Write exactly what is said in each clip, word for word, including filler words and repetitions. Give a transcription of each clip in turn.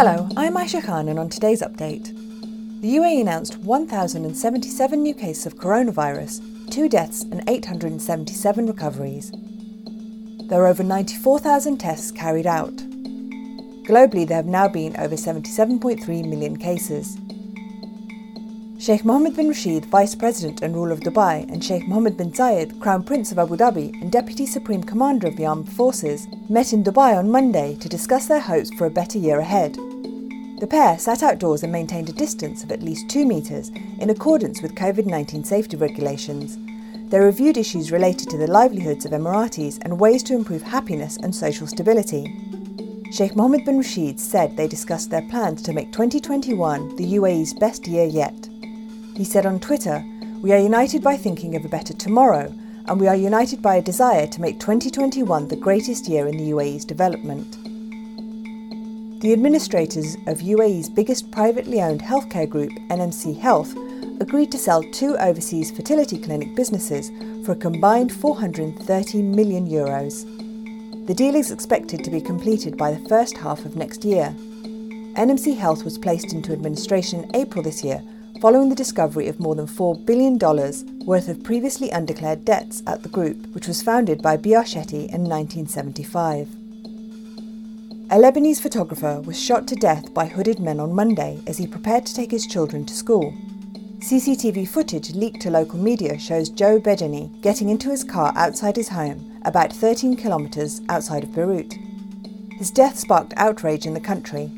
Hello, I'm Aisha Khan, and on today's update, the U A E announced one thousand seventy-seven new cases of coronavirus, two deaths and eight hundred seventy-seven recoveries. There are over ninety-four thousand tests carried out. Globally, there have now been over seventy-seven point three million cases. Sheikh Mohammed bin Rashid, Vice President and ruler of Dubai, and Sheikh Mohammed bin Zayed, Crown Prince of Abu Dhabi and Deputy Supreme Commander of the Armed Forces, met in Dubai on Monday to discuss their hopes for a better year ahead. The pair sat outdoors and maintained a distance of at least two metres in accordance with COVID nineteen safety regulations. They reviewed issues related to the livelihoods of Emiratis and ways to improve happiness and social stability. Sheikh Mohammed bin Rashid said they discussed their plans to make twenty twenty-one the U A E's best year yet. He said on Twitter, "We are united by thinking of a better tomorrow, and we are united by a desire to make twenty twenty-one the greatest year in the U A E's development." The administrators of U A E's biggest privately owned healthcare group, N M C Health, agreed to sell two overseas fertility clinic businesses for a combined four hundred thirty million euros. Euros. The deal is expected to be completed by the first half of next year. N M C Health was placed into administration in April this year, following the discovery of more than four billion dollars worth of previously undeclared debts at the group, which was founded by Biarchetti in nineteen seventy-five. A Lebanese photographer was shot to death by hooded men on Monday as he prepared to take his children to school. C C T V footage leaked to local media shows Joe Bejjani getting into his car outside his home, about thirteen kilometres outside of Beirut. His death sparked outrage in the country.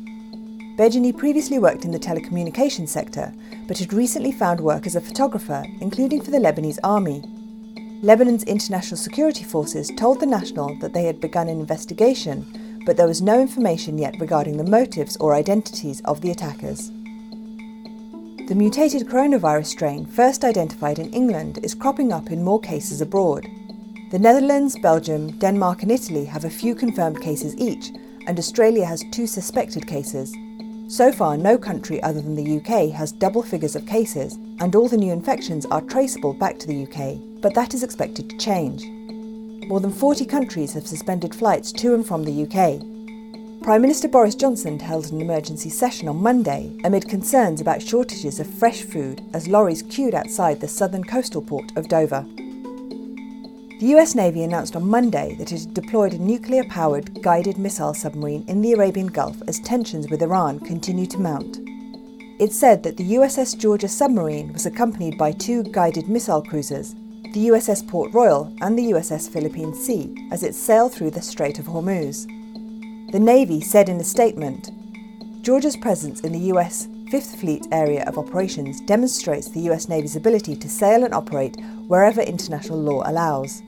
Virginie previously worked in the telecommunications sector, but had recently found work as a photographer, including for the Lebanese army. Lebanon's international security forces told the National that they had begun an investigation, but there was no information yet regarding the motives or identities of the attackers. The mutated coronavirus strain, first identified in England, is cropping up in more cases abroad. The Netherlands, Belgium, Denmark and Italy have a few confirmed cases each, and Australia has two suspected cases. So far, no country other than the U K has double figures of cases, and all the new infections are traceable back to the U K, but that is expected to change. More than forty countries have suspended flights to and from the U K. Prime Minister Boris Johnson held an emergency session on Monday amid concerns about shortages of fresh food as lorries queued outside the southern coastal port of Dover. The U S Navy announced on Monday that it had deployed a nuclear-powered guided missile submarine in the Arabian Gulf as tensions with Iran continue to mount. It said that the U S S Georgia submarine was accompanied by two guided missile cruisers, the U S S Port Royal and the U S S Philippine Sea, as it sailed through the Strait of Hormuz. The Navy said in a statement, "Georgia's presence in the U S Fifth Fleet area of operations demonstrates the U S Navy's ability to sail and operate wherever international law allows."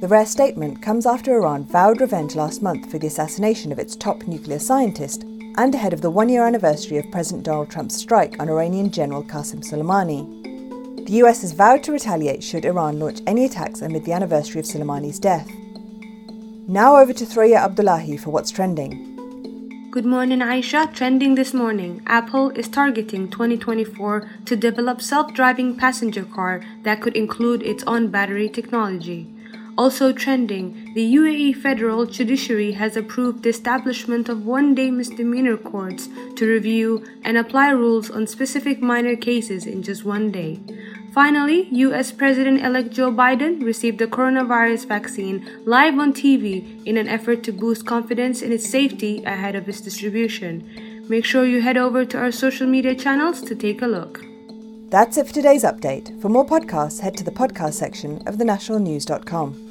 The rare statement comes after Iran vowed revenge last month for the assassination of its top nuclear scientist and ahead of the one-year anniversary of President Donald Trump's strike on Iranian General Qasem Soleimani. The U S has vowed to retaliate should Iran launch any attacks amid the anniversary of Soleimani's death. Now over to Thraya Abdullahi for What's Trending. Good morning, Aisha. Trending this morning, Apple is targeting twenty twenty-four to develop self-driving passenger car that could include its own battery technology. Also trending, the U A E Federal Judiciary has approved the establishment of one-day misdemeanor courts to review and apply rules on specific minor cases in just one day. Finally, U S President-elect Joe Biden received the coronavirus vaccine live on T V in an effort to boost confidence in its safety ahead of its distribution. Make sure you head over to our social media channels to take a look. That's it for today's update. For more podcasts, head to the podcast section of the national news dot com.